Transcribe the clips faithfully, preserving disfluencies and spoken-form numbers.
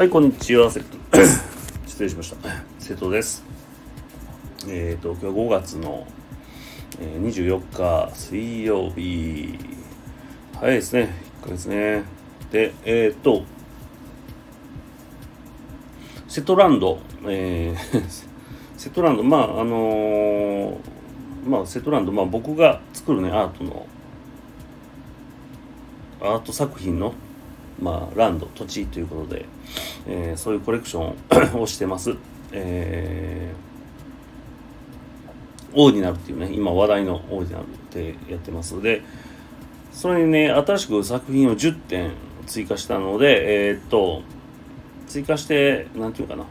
はい、こんにちは。失礼しました。瀬戸です。えーと今日ごがつのにじゅうよっか水曜日、早いですね、いっかげつね。でえーと瀬戸ランド、えー、瀬戸ランドまああのー、まあ瀬戸ランドまあ僕が作るねアートのアート作品のまあ、ランド、土地ということで、えー、そういうコレクションをしてます。えー、王になるっていうね、今話題の王になるってやってますので、それにね、新しく作品をじゅってん追加したので、えー、っと、追加して、なんていうかな、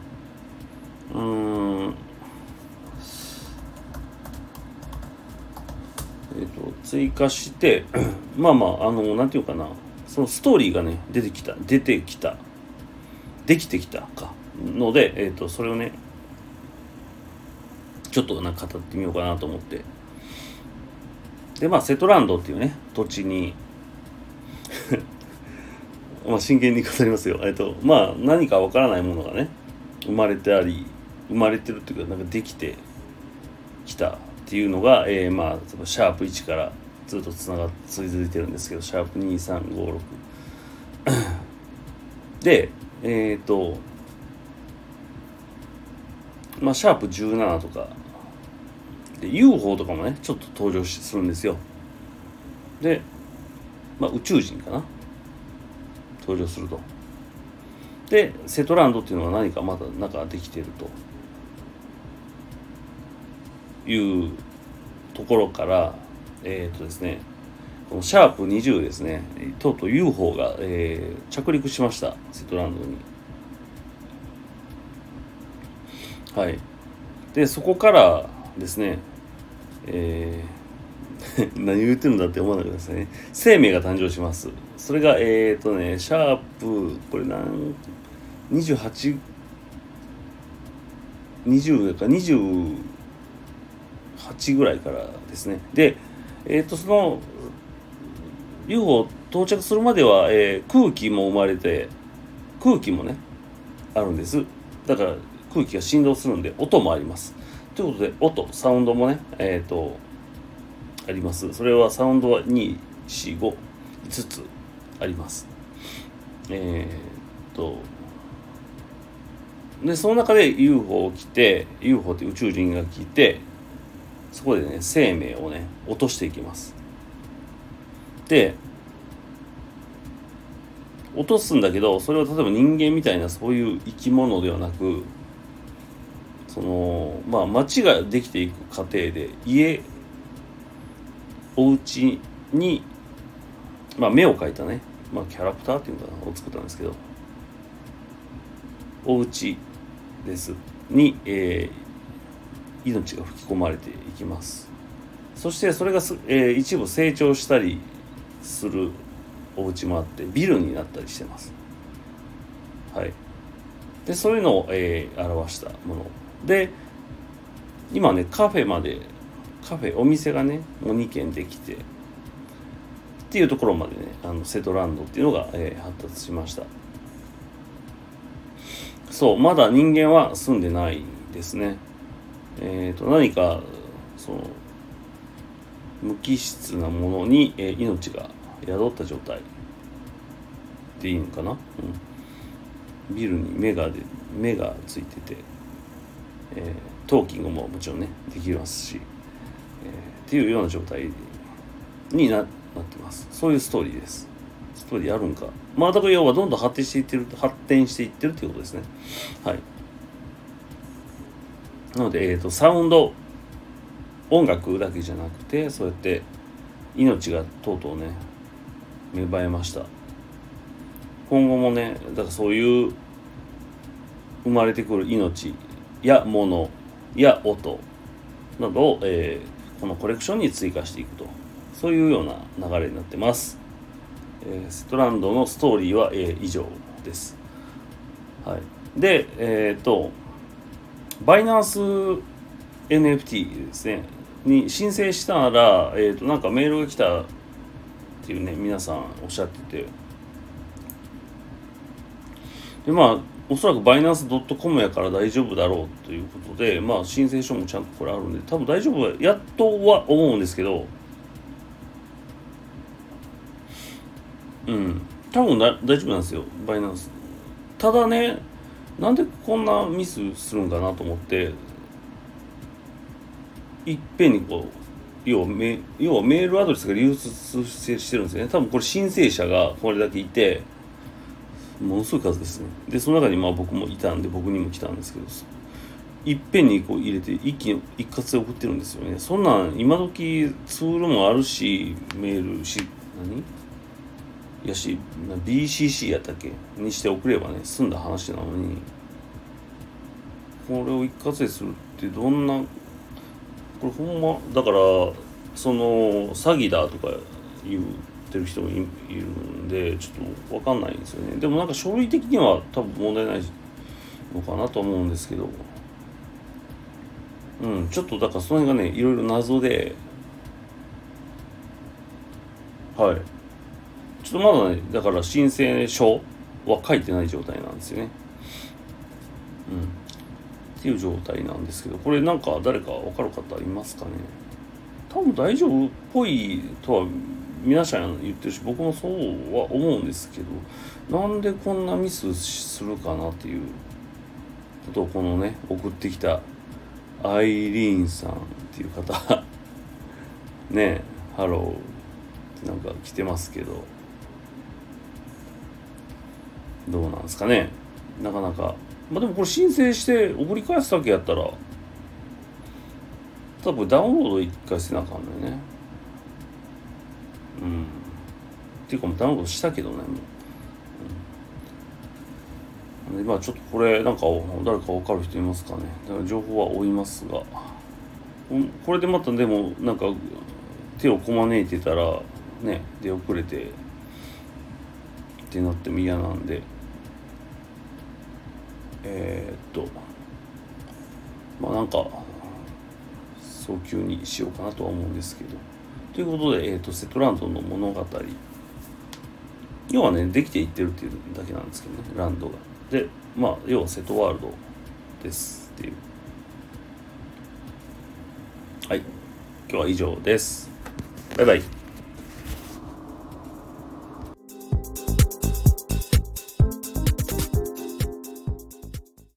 うーん、えー、っと、追加して、まあまあ、あの、なんていうかな、そのストーリーがね、出てきた、出てきた、できてきたか、ので、えっと、それをね、ちょっとなんか語ってみようかなと思って。で、まあ、瀬戸ランドっていうね、土地に、まあ、真剣に語りますよ。えっと、まあ、何かわからないものがね、生まれてあり、生まれてるっていうか、なんかできてきたっていうのが、えー、まあ、シャープいちから、ずっとつながっ続いてるんですけど、シャープにさんごろく で、えっと、まあ、シャープじゅうななとかで ユーフォー とかもねちょっと登場するんですよ。で、まあ、宇宙人かな、登場すると。で瀬戸ランドっていうのは何かまだなんかできてるというところから。えーとですね、このシャープにじゅうですね、とうとう ユーフォー が、えー、着陸しました、瀬戸ランドに。はい。で、そこからですね、えー、何言ってるんだって思わなくださいね。生命が誕生します。それが、えーとね、シャープ、これ何、28、20かにじゅうはちぐらいからですね。で、えー、とその ユーフォー 到着するまでは、えー、空気も生まれて、空気もねあるんです。だから空気が振動するんで音もありますということで、音サウンドもね、えー、とあります。それはサウンドはに、よん、ご、ごつあります。えー、とでその中で ユーフォー 来て ユーフォー って宇宙人が来て、そこでね、生命をね、落としていきます。で、落とすんだけど、それは例えば人間みたいなそういう生き物ではなく、その、まあ、町ができていく過程で、家、お家に、まあ、目を描いたね、まあ、キャラクターっていうのかな、を作ったんですけど、お家です。に、えー命が吹き込まれていきます。そしてそれがす、えー、一部成長したりするお家もあって、ビルになったりしてます。はい。でそういうのを、えー、表したもので、今ねカフェまでカフェお店がねもうにけんできてっていうところまでね、あの瀬戸ランドっていうのが、えー、発達しました。そう、まだ人間は住んでないですね。えー、と何かその無機質なものに、えー、命が宿った状態でいいのかな、うん、ビルに目がで目がついてて、えー、トーキングももちろんねできますし、えー、っていうような状態に な, なってます。そういうストーリーです。ストーリーあるんか、まあだから要はどんどん発展していってる発展していってるっていうことですね。はい。なので、えー、とサウンド、音楽だけじゃなくて、そうやって命がとうとうね芽生えました。今後もね、だからそういう生まれてくる命や物や音などを、えー、このコレクションに追加していくと、そういうような流れになってます。えー、瀬戸ランドのストーリーは、えー、以上です。はい。で、えっ、ー、とバイナンス エヌエフティー ですねに申請したら、えー、となんかメールが来たっていうね、皆さんおっしゃってて、でまあおそらくバイナンス .com やから大丈夫だろうということで、まあ申請書もちゃんとこれあるんで多分大丈夫やっとは思うんですけど、うん多分大丈夫なんですよバイナンス。ただね、なんでこんなミスするんかなと思って、いっぺんにこう要はメールアドレスが流出してるんですよね。多分これ申請者がこれだけいて、ものすごい数ですね。でその中にまあ僕もいたんで、僕にも来たんですけど、いっぺんにこう入れて一気に一括で送ってるんですよね。そんなん今時ツールもあるし、メールし何やし ビーシーシー やったっけにして送ればね済んだ話なのに、これを一括でするってどんな、これほんまだからその詐欺だとか言ってる人もいるんでちょっと分かんないんですよね。でもなんか書類的には多分問題ないのかなと思うんですけど、うんちょっとだからその辺がねいろいろ謎で、はいちょっとまだねだから申請書は書いてない状態なんですよね。うんっていう状態なんですけど、これなんか誰か分かる方いますかね。多分大丈夫っぽいとは皆さん言ってるし、僕もそうは思うんですけど、なんでこんなミスするかなっていうことを、このね送ってきたアイリーンさんっていう方ねハローなんか来てますけど、どうなんですかね。なかなかまあでもこれ申請して送り返すだけやったら、多分ダウンロード一回せなあかんのよね。うん。っていうかもうダウンロードしたけどね、もう。うん、でまあちょっとこれなんか誰かわかる人いますかね。だから情報は追いますが、これでまたでもなんか手をこまねいてたらね出遅れてってなっても嫌なんで。えー、っとまあなんか早急にしようかなとは思うんですけど、ということで、えー、っとセットランドの物語、要はねできていってるっていうだけなんですけどね、ランドがでまあ要はセットワールドですっていう。はい、今日は以上です。バイバイ。